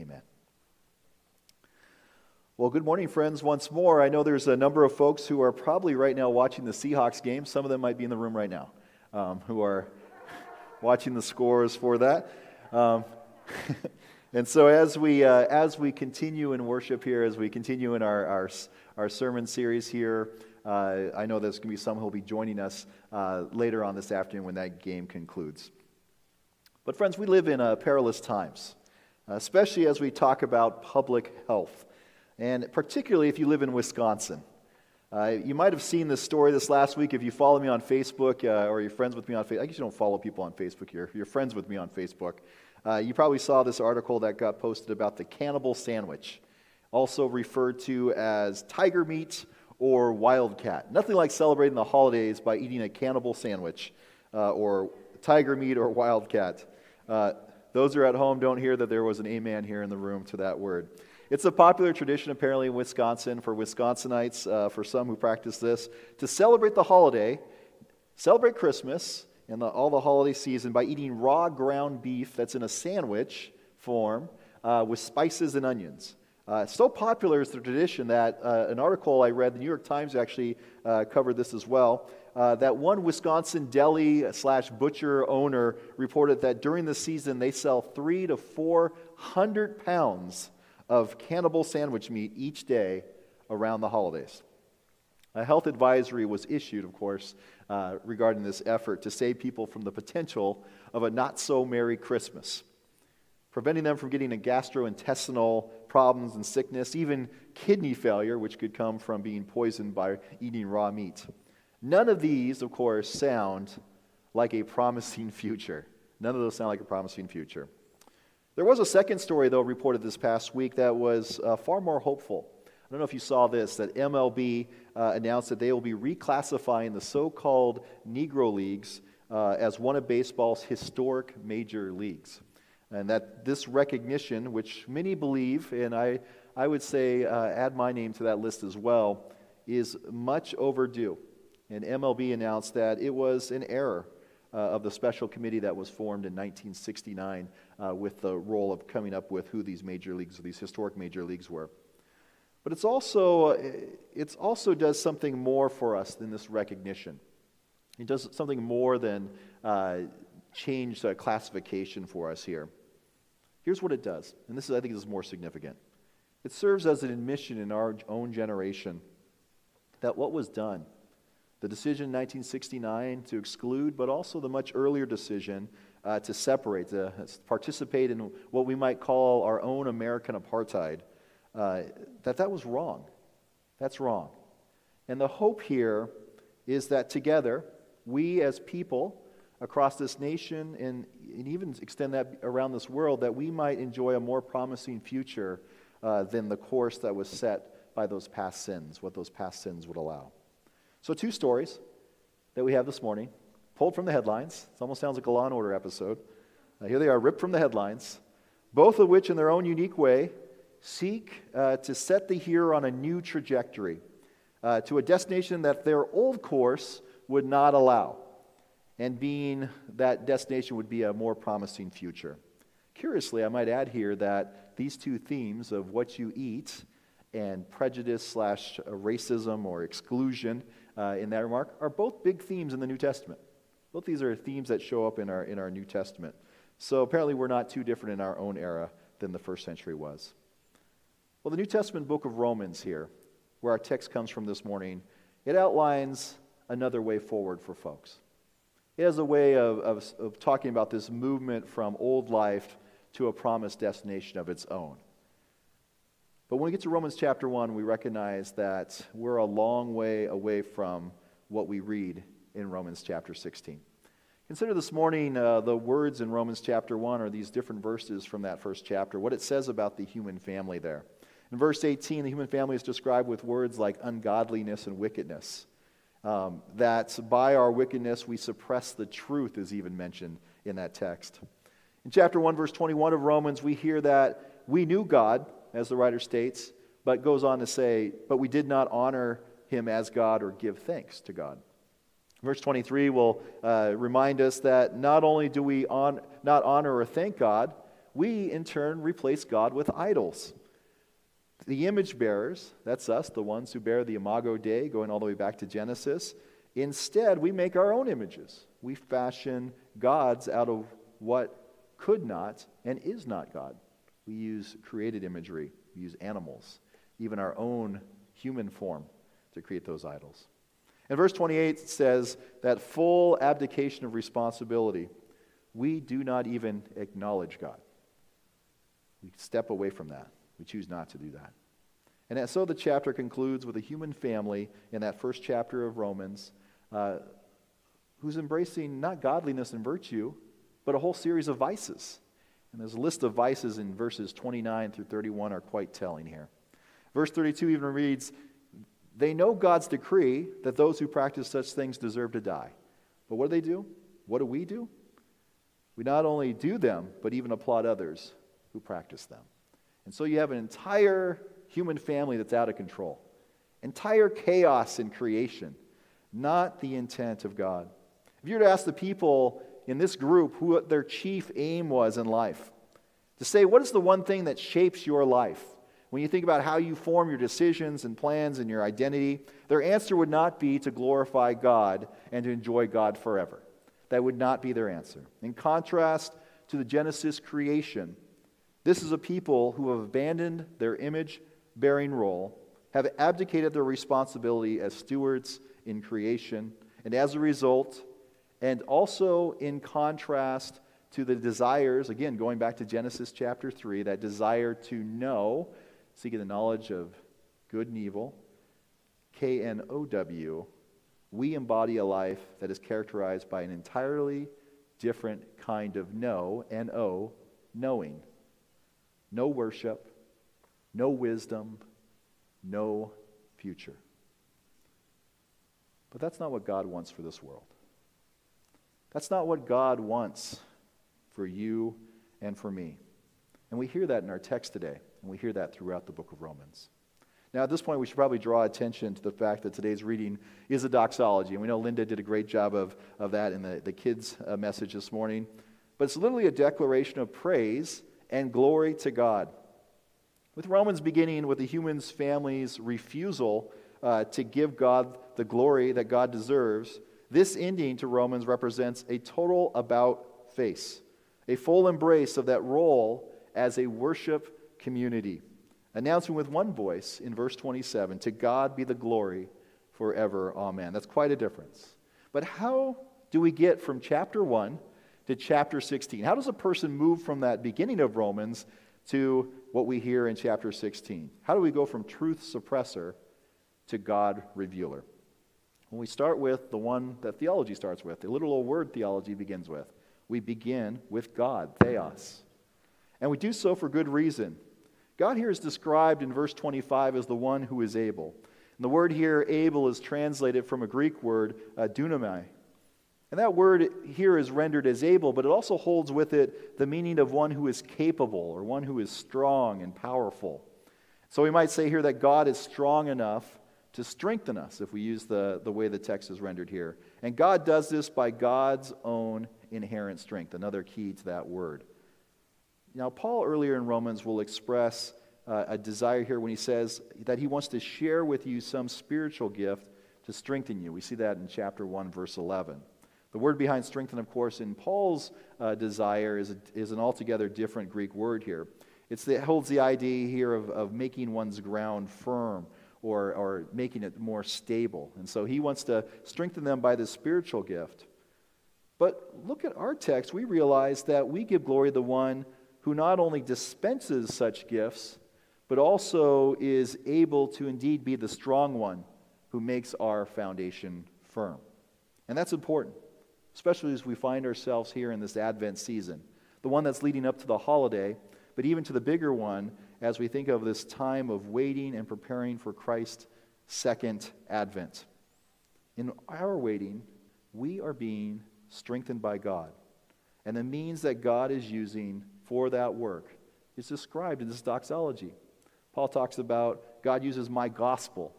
Amen. Well, good morning, friends, once more. I know there's a number of folks who are probably right now watching the Seahawks game. Some of them might be in the room right now who are watching the scores for that. And so as we continue in worship here, as we continue in our sermon series here, I know there's going to be some who will be joining us later on this afternoon when that game concludes. But friends, we live in perilous times, especially as we talk about public health. And particularly if you live in Wisconsin. You might have seen this story this last week if you follow me on Facebook or you're friends with me on Facebook. I guess you don't follow people on Facebook here. If you're friends with me on Facebook, you probably saw this article that got posted about the cannibal sandwich, also referred to as tiger meat or wildcat. Nothing like celebrating the holidays by eating a cannibal sandwich or tiger meat or wildcat. Those who are at home don't hear that there was an amen here in the room to that word. It's a popular tradition, apparently, in Wisconsin for Wisconsinites, for some who practice this, to celebrate the holiday, celebrate Christmas and all the holiday season by eating raw ground beef that's in a sandwich form with spices and onions. So popular is the tradition that an article I read, the New York Times actually covered this as well, that one Wisconsin deli/butcher owner reported that during the season they sell 300 to 400 pounds of cannibal sandwich meat each day around the holidays. A health advisory was issued, of course, regarding this effort to save people from the potential of a not-so-merry Christmas, preventing them from getting gastrointestinal problems and sickness, even kidney failure, which could come from being poisoned by eating raw meat. None of these, of course, sound like a promising future. None of those sound like a promising future. There was a second story, though, reported this past week that was far more hopeful. I don't know if you saw this, that MLB announced that they will be reclassifying the so-called Negro Leagues as one of baseball's historic major leagues. And that this recognition, which many believe, and I would say add my name to that list as well, is much overdue. And MLB announced that it was an error of the special committee that was formed in 1969 with the role of coming up with who these major leagues, or these historic major leagues were. But it's also does something more for us than this recognition. It does something more than change the classification for us here. Here's what it does, and this is, I think, is more significant. It serves as an admission in our own generation that what was done, the decision in 1969 to exclude, but also the much earlier decision to separate, to participate in what we might call our own American apartheid, that was wrong. That's wrong. And the hope here is that together, we as people across this nation and even extend that around this world, that we might enjoy a more promising future than the course that was set by those past sins, what those past sins would allow. So two stories that we have this morning, pulled from the headlines. It almost sounds like a Law and Order episode. Here they are, ripped from the headlines, both of which in their own unique way seek to set the hearer on a new trajectory, to a destination that their old course would not allow, and being that destination would be a more promising future. Curiously, I might add here that these two themes of what you eat and prejudice/racism or exclusion in that remark are both big themes in the New Testament. Both these are themes that show up in our New Testament. So apparently we're not too different in our own era than the first century was. Well, the New Testament book of Romans here, where our text comes from this morning, it outlines another way forward for folks. It has a way of talking about this movement from old life to a promised destination of its own. But when we get to Romans chapter 1, we recognize that we're a long way away from what we read in Romans chapter 16. Consider this morning the words in Romans chapter 1 or these different verses from that first chapter, what it says about the human family there. In verse 18, the human family is described with words like ungodliness and wickedness. That by our wickedness we suppress the truth is even mentioned in that text. In chapter 1, verse 21 of Romans, we hear that we knew God, as the writer states, but goes on to say, but we did not honor him as God or give thanks to God. Verse 23 will remind us that not only do we not honor or thank God, we in turn replace God with idols. The image bearers, that's us, the ones who bear the Imago Dei, going all the way back to Genesis. Instead, we make our own images. We fashion gods out of what could not and is not God. We use created imagery. We use animals, even our own human form, to create those idols. And verse 28 says that full abdication of responsibility, we do not even acknowledge God. We step away from that. We choose not to do that. And so the chapter concludes with a human family in that first chapter of Romans who's embracing not godliness and virtue, but a whole series of vices. And there's a list of vices in verses 29 through 31 are quite telling here. Verse 32 even reads, "They know God's decree that those who practice such things deserve to die." But what do they do? What do we do? We not only do them, but even applaud others who practice them. And so you have an entire human family that's out of control. Entire chaos in creation. Not the intent of God. If you were to ask the people in this group who their chief aim was in life, to say, what is the one thing that shapes your life? When you think about how you form your decisions and plans and your identity, their answer would not be to glorify God and to enjoy God forever. That would not be their answer. In contrast to the Genesis creation, this is a people who have abandoned their image-bearing role, have abdicated their responsibility as stewards in creation, and as a result, and also in contrast to the desires, again, going back to Genesis chapter 3, that desire to know, seeking the knowledge of good and evil, K-N-O-W, we embody a life that is characterized by an entirely different kind of know, N-O, knowing. No worship, no wisdom, no future. But that's not what God wants for this world. That's not what God wants for you and for me. And we hear that in our text today, and we hear that throughout the book of Romans. Now, at this point, we should probably draw attention to the fact that today's reading is a doxology, and we know Linda did a great job of that in the kids' message this morning. But it's literally a declaration of praise and glory to God. With Romans beginning with the human family's refusal to give God the glory that God deserves, this ending to Romans represents a total about-face, a full embrace of that role as a worship community, announcing with one voice in verse 27, "To God be the glory forever, amen." That's quite a difference. But how do we get from chapter 1 to chapter 16? How does a person move from that beginning of Romans to what we hear in chapter 16? How do we go from truth suppressor to God revealer? When we start with the one that theology starts with, the little old word theology begins with, we begin with God, theos. And we do so for good reason. God here is described in verse 25 as the one who is able. And the word here, able, is translated from a Greek word, dunamai. And that word here is rendered as able, but it also holds with it the meaning of one who is capable or one who is strong and powerful. So we might say here that God is strong enough to strengthen us, if we use the way the text is rendered here. And God does this by God's own inherent strength, another key to that word. Now, Paul earlier in Romans will express a desire here when he says that he wants to share with you some spiritual gift to strengthen you. We see that in chapter 1, verse 11. The word behind strengthen, of course, in Paul's desire is an altogether different Greek word here. It holds the idea here of making one's ground firm, or making it more stable. And so he wants to strengthen them by this spiritual gift. But look at our text. We realize that we give glory to the one who not only dispenses such gifts, but also is able to indeed be the strong one who makes our foundation firm. And that's important, especially as we find ourselves here in this Advent season, the one that's leading up to the holiday, but even to the bigger one, as we think of this time of waiting and preparing for Christ's second advent. In our waiting, we are being strengthened by God. And the means that God is using for that work is described in this doxology. Paul talks about God uses my gospel.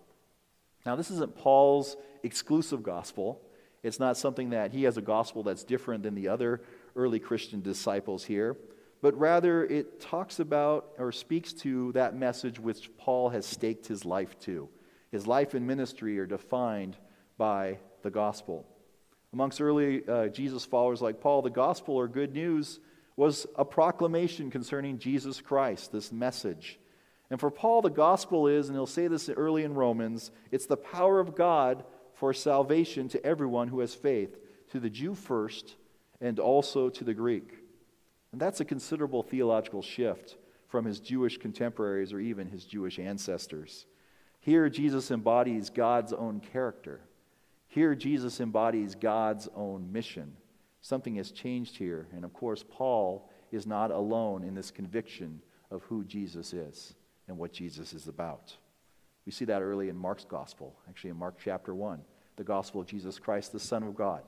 Now, this isn't Paul's exclusive gospel. It's not something that he has a gospel that's different than the other early Christian disciples here. but rather it talks about or speaks to that message which Paul has staked his life to. His life and ministry are defined by the gospel. Amongst early Jesus followers like Paul, the gospel or good news was a proclamation concerning Jesus Christ, this message. And for Paul, the gospel is, and he'll say this early in Romans, it's the power of God for salvation to everyone who has faith, to the Jew first and also to the Greek. And that's a considerable theological shift from his Jewish contemporaries or even his Jewish ancestors. Here, Jesus embodies God's own character. Here, Jesus embodies God's own mission. Something has changed here, and of course, Paul is not alone in this conviction of who Jesus is and what Jesus is about. We see that early in Mark's gospel, actually in Mark chapter 1, the gospel of Jesus Christ, the Son of God,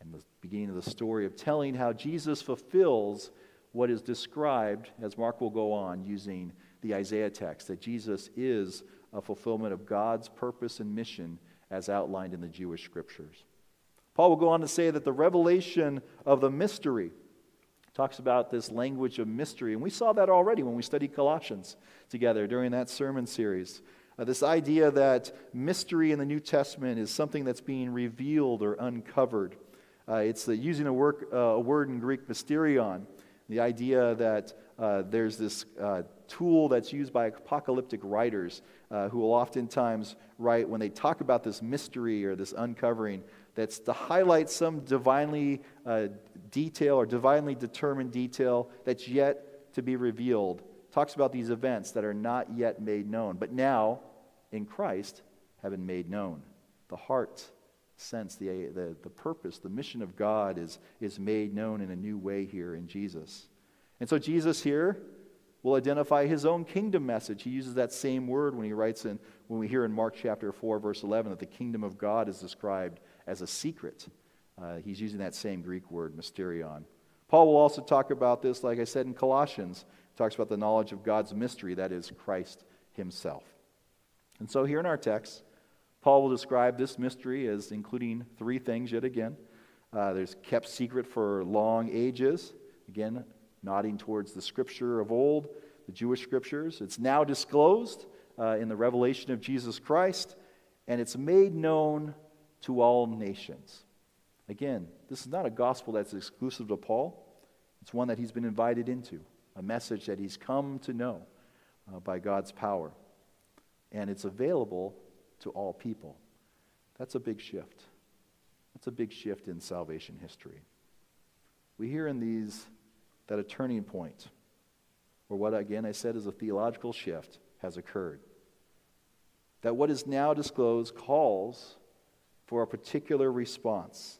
and the beginning of the story of telling how Jesus fulfills what is described, as Mark will go on, using the Isaiah text, that Jesus is a fulfillment of God's purpose and mission as outlined in the Jewish scriptures. Paul will go on to say that the revelation of the mystery talks about this language of mystery. And we saw that already when we studied Colossians together during that sermon series. This idea that mystery in the New Testament is something that's being revealed or uncovered. It's using a word in Greek, mysterion, the idea that there's this tool that's used by apocalyptic writers who will oftentimes write, when they talk about this mystery or this uncovering, that's to highlight some divinely detail or divinely determined detail that's yet to be revealed. Talks about these events that are not yet made known, but now in Christ have been made known. The heart sense, the purpose, the mission of God is made known in a new way here in Jesus. And so Jesus here will identify his own kingdom message. He uses that same word when he writes in, when we hear in Mark chapter 4, verse 11, that the kingdom of God is described as a secret. He's using that same Greek word, mysterion. Paul will also talk about this, like I said, in Colossians. He talks about the knowledge of God's mystery, that is Christ himself. And so here in our text, Paul will describe this mystery as including three things yet again. There's kept secret for long ages. Again, nodding towards the scripture of old, the Jewish scriptures. It's now disclosed in the revelation of Jesus Christ, and it's made known to all nations. Again, this is not a gospel that's exclusive to Paul. It's one that he's been invited into, a message that he's come to know by God's power. And it's available to all people. That's a big shift. That's a big shift in salvation history. We hear in these that a turning point, or what again I said is a theological shift, has occurred. That what is now disclosed calls for a particular response.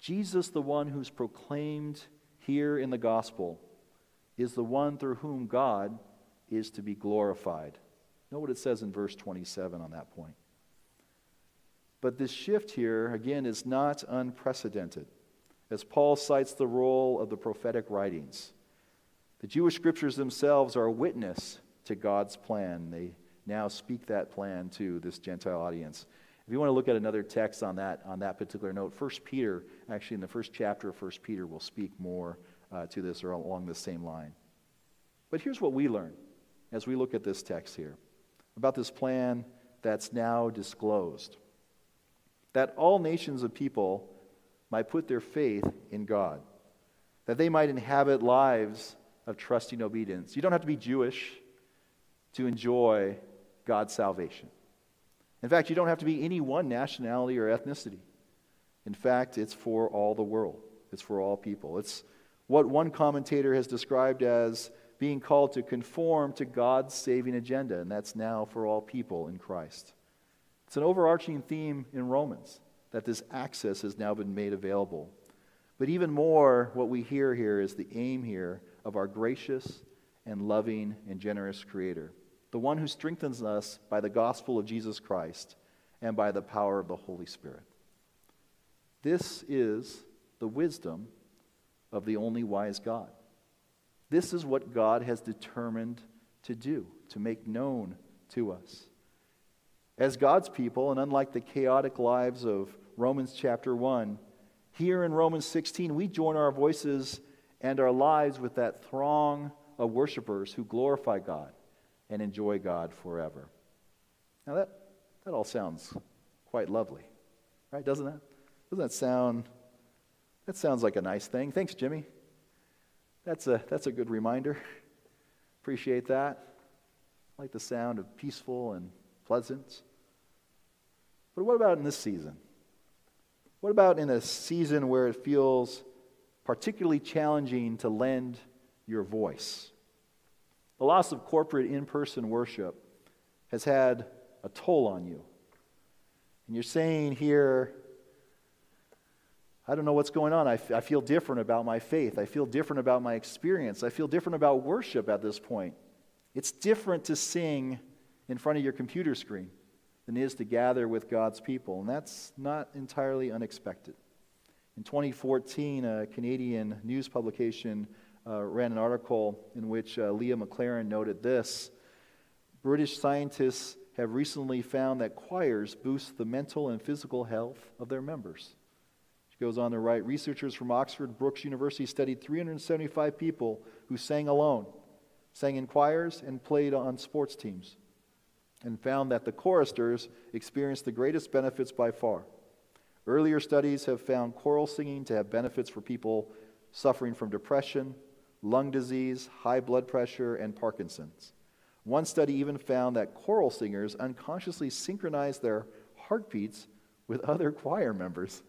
Jesus, the one who's proclaimed here in the gospel, is the one through whom God is to be glorified. Know what it says in verse 27 on that point. But this shift here, again, is not unprecedented, as Paul cites the role of the prophetic writings. The Jewish scriptures themselves are a witness to God's plan. They now speak that plan to this Gentile audience. If you want to look at another text on that particular note, 1 Peter, actually in the first chapter of 1 Peter, will speak more to this or along the same line. But here's what we learn as we look at this text here, about this plan that's now disclosed. That all nations of people might put their faith in God, that they might inhabit lives of trusting obedience. You don't have to be Jewish to enjoy God's salvation. In fact, you don't have to be any one nationality or ethnicity. In fact, it's for all the world. It's for all people. It's what one commentator has described as being called to conform to God's saving agenda, and that's now for all people in Christ. It's an overarching theme in Romans, that this access has now been made available. But even more, what we hear here is the aim here of our gracious and loving and generous Creator, the one who strengthens us by the gospel of Jesus Christ and by the power of the Holy Spirit. This is the wisdom of the only wise God. This is what God has determined to do, to make known to us. As God's people, and unlike the chaotic lives of Romans chapter 1, here in Romans 16, we join our voices and our lives with that throng of worshipers who glorify God and enjoy God forever. Now that all sounds quite lovely, right? Doesn't that sound? That sounds like a nice thing. Thanks, Jimmy. That's a good reminder. Appreciate that. I like the sound of peaceful and pleasant. But what about in this season? What about in a season where it feels particularly challenging to lend your voice? The loss of corporate in-person worship has had a toll on you. And you're saying here, I don't know what's going on. I feel different about my faith. I feel different about my experience. I feel different about worship at this point. It's different to sing in front of your computer screen than it is to gather with God's people. And that's not entirely unexpected. In 2014, a Canadian news publication ran an article in which Leah McLaren noted this. British scientists have recently found that choirs boost the mental and physical health of their members. She goes on to write, researchers from Oxford Brookes University studied 375 people who sang alone, sang in choirs, and played on sports teams, and found that the choristers experienced the greatest benefits by far. Earlier studies have found choral singing to have benefits for people suffering from depression, lung disease, high blood pressure, and Parkinson's. One study even found that choral singers unconsciously synchronized their heartbeats with other choir members.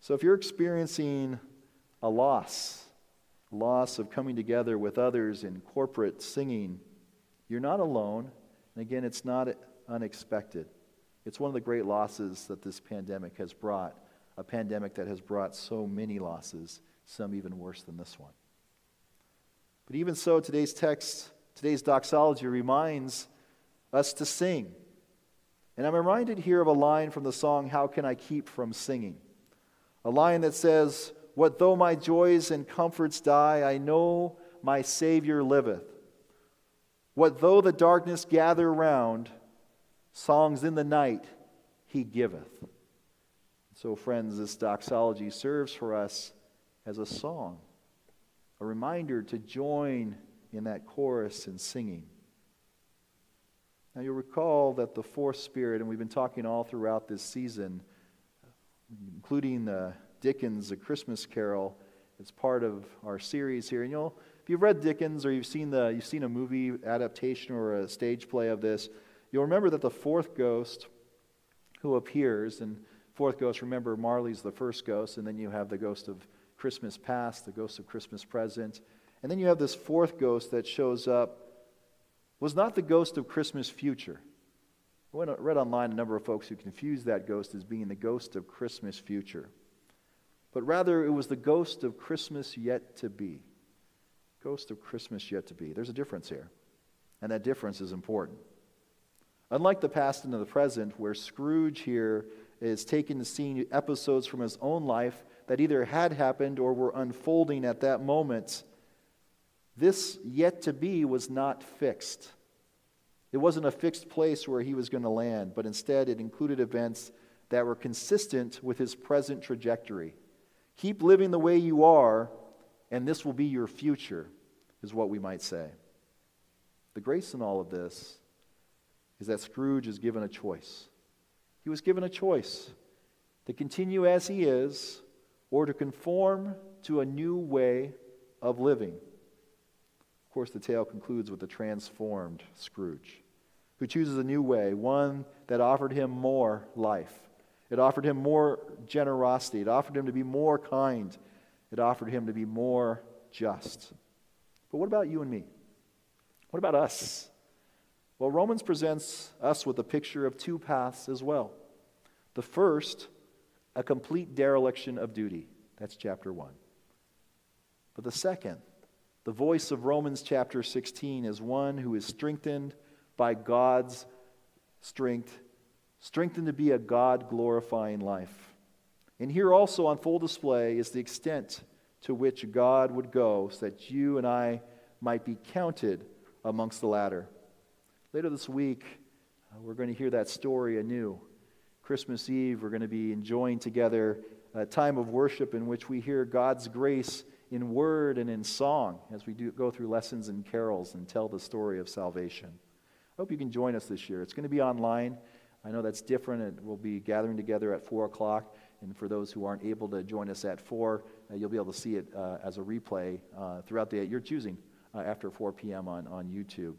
So if you're experiencing a loss of coming together with others in corporate singing, you're not alone. And again, it's not unexpected. It's one of the great losses that this pandemic has brought, a pandemic that has brought so many losses, some even worse than this one. But even so, today's doxology reminds us to sing. And I'm reminded here of a line from the song, How Can I Keep From Singing? A line that says, what though my joys and comforts die, I know my Savior liveth. What though the darkness gather round, songs in the night he giveth. So friends, this doxology serves for us as a song, a reminder to join in that chorus and singing. Now you'll recall that the fourth spirit, and we've been talking all throughout this season, including Dickens' A Christmas Carol, it's part of our series here. And if you've read Dickens or you've seen a movie adaptation or a stage play of this, you'll remember that the fourth ghost who appears, and fourth ghost, remember Marley's the first ghost, and then you have the ghost of Christmas past, the ghost of Christmas present, and then you have this fourth ghost that shows up, was not the ghost of Christmas future. I read online a number of folks who confused that ghost as being the ghost of Christmas future. But rather, it was the ghost of Christmas yet to be. Ghost of Christmas yet to be. There's a difference here, and that difference is important. Unlike the past and the present, where Scrooge here is taken to seeing episodes from his own life that either had happened or were unfolding at that moment, this yet to be was not fixed. It wasn't a fixed place where he was going to land, but instead it included events that were consistent with his present trajectory. Keep living the way you are, and this will be your future, is what we might say. The grace in all of this is that Scrooge is given a choice. He was given a choice to continue as he is or to conform to a new way of living. Of course, the tale concludes with a transformed Scrooge, who chooses a new way, one that offered him more life. It offered him more generosity. It offered him to be more kind. It offered him to be more just. But what about you and me? What about us? Well, Romans presents us with a picture of two paths as well. The first, a complete dereliction of duty. That's chapter 1. But the second, the voice of Romans chapter 16 is one who is strengthened by God's strength, strengthened to be a God-glorifying life. And here also on full display is the extent to which God would go so that you and I might be counted amongst the latter. Later this week, we're going to hear that story anew. Christmas Eve, we're going to be enjoying together a time of worship in which we hear God's grace in word and in song as we go through lessons and carols and tell the story of salvation. I hope you can join us this year. It's going to be online. I know that's different, and we'll be gathering together at 4 o'clock. And for those who aren't able to join us at 4, you'll be able to see it as a replay throughout the day at your choosing after 4 p.m. on YouTube.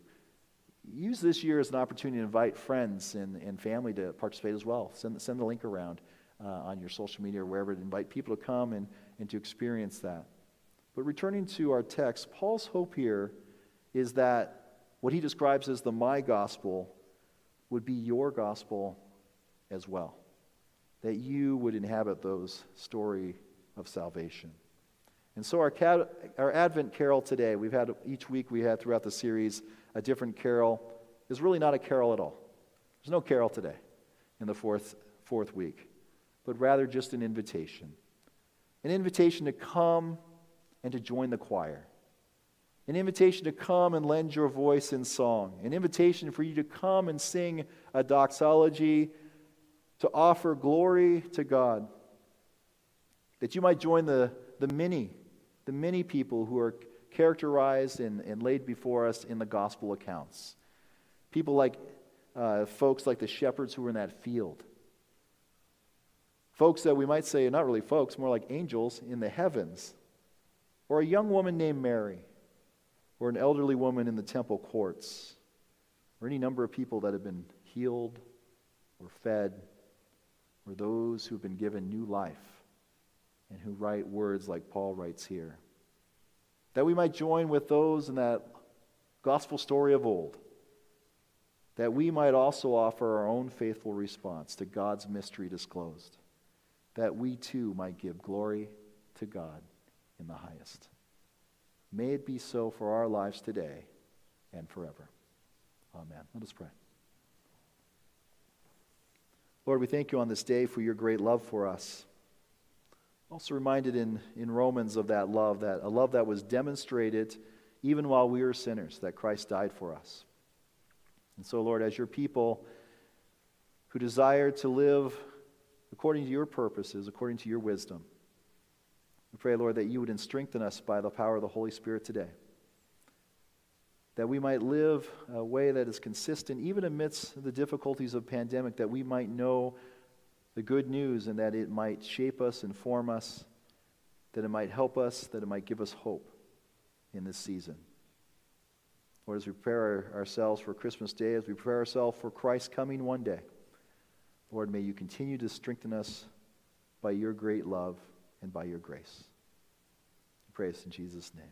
Use this year as an opportunity to invite friends and family to participate as well. Send the link around on your social media or wherever to invite people to come and to experience that. But returning to our text, Paul's hope here is that what he describes as the my gospel would be your gospel as well, that you would inhabit those story of salvation. And so our Advent carol today, we've had each week we had throughout the series a different carol, is really not a carol at all. There's no carol today in the fourth week, but rather just an invitation to come and to join the choir, an invitation to come and lend your voice in song, an invitation for you to come and sing a doxology, to offer glory to God, that you might join the many people who are characterized and laid before us in the gospel accounts. People like, folks like the shepherds who were in that field. Folks that we might say, not really folks, more like angels in the heavens. Or a young woman named Mary. Or an elderly woman in the temple courts. Or any number of people that have been healed or fed. Or those who've been given new life. And who write words like Paul writes here. That we might join with those in that gospel story of old. That we might also offer our own faithful response to God's mystery disclosed. That we too might give glory to God in the highest. May it be so for our lives today and forever. Amen. Let us pray. Lord, we thank you on this day for your great love for us. Also reminded in Romans of that love, that a love that was demonstrated even while we were sinners, that Christ died for us. And so, Lord, as your people who desire to live according to your purposes, according to your wisdom, we pray, Lord, that you would strengthen us by the power of the Holy Spirit today, that we might live a way that is consistent, even amidst the difficulties of pandemic, that we might know the good news and that it might shape us, inform us, that it might help us, that it might give us hope in this season. Lord, as we prepare ourselves for Christmas Day, as we prepare ourselves for Christ's coming one day, Lord, may you continue to strengthen us by your great love and by your grace. We pray this in Jesus' name.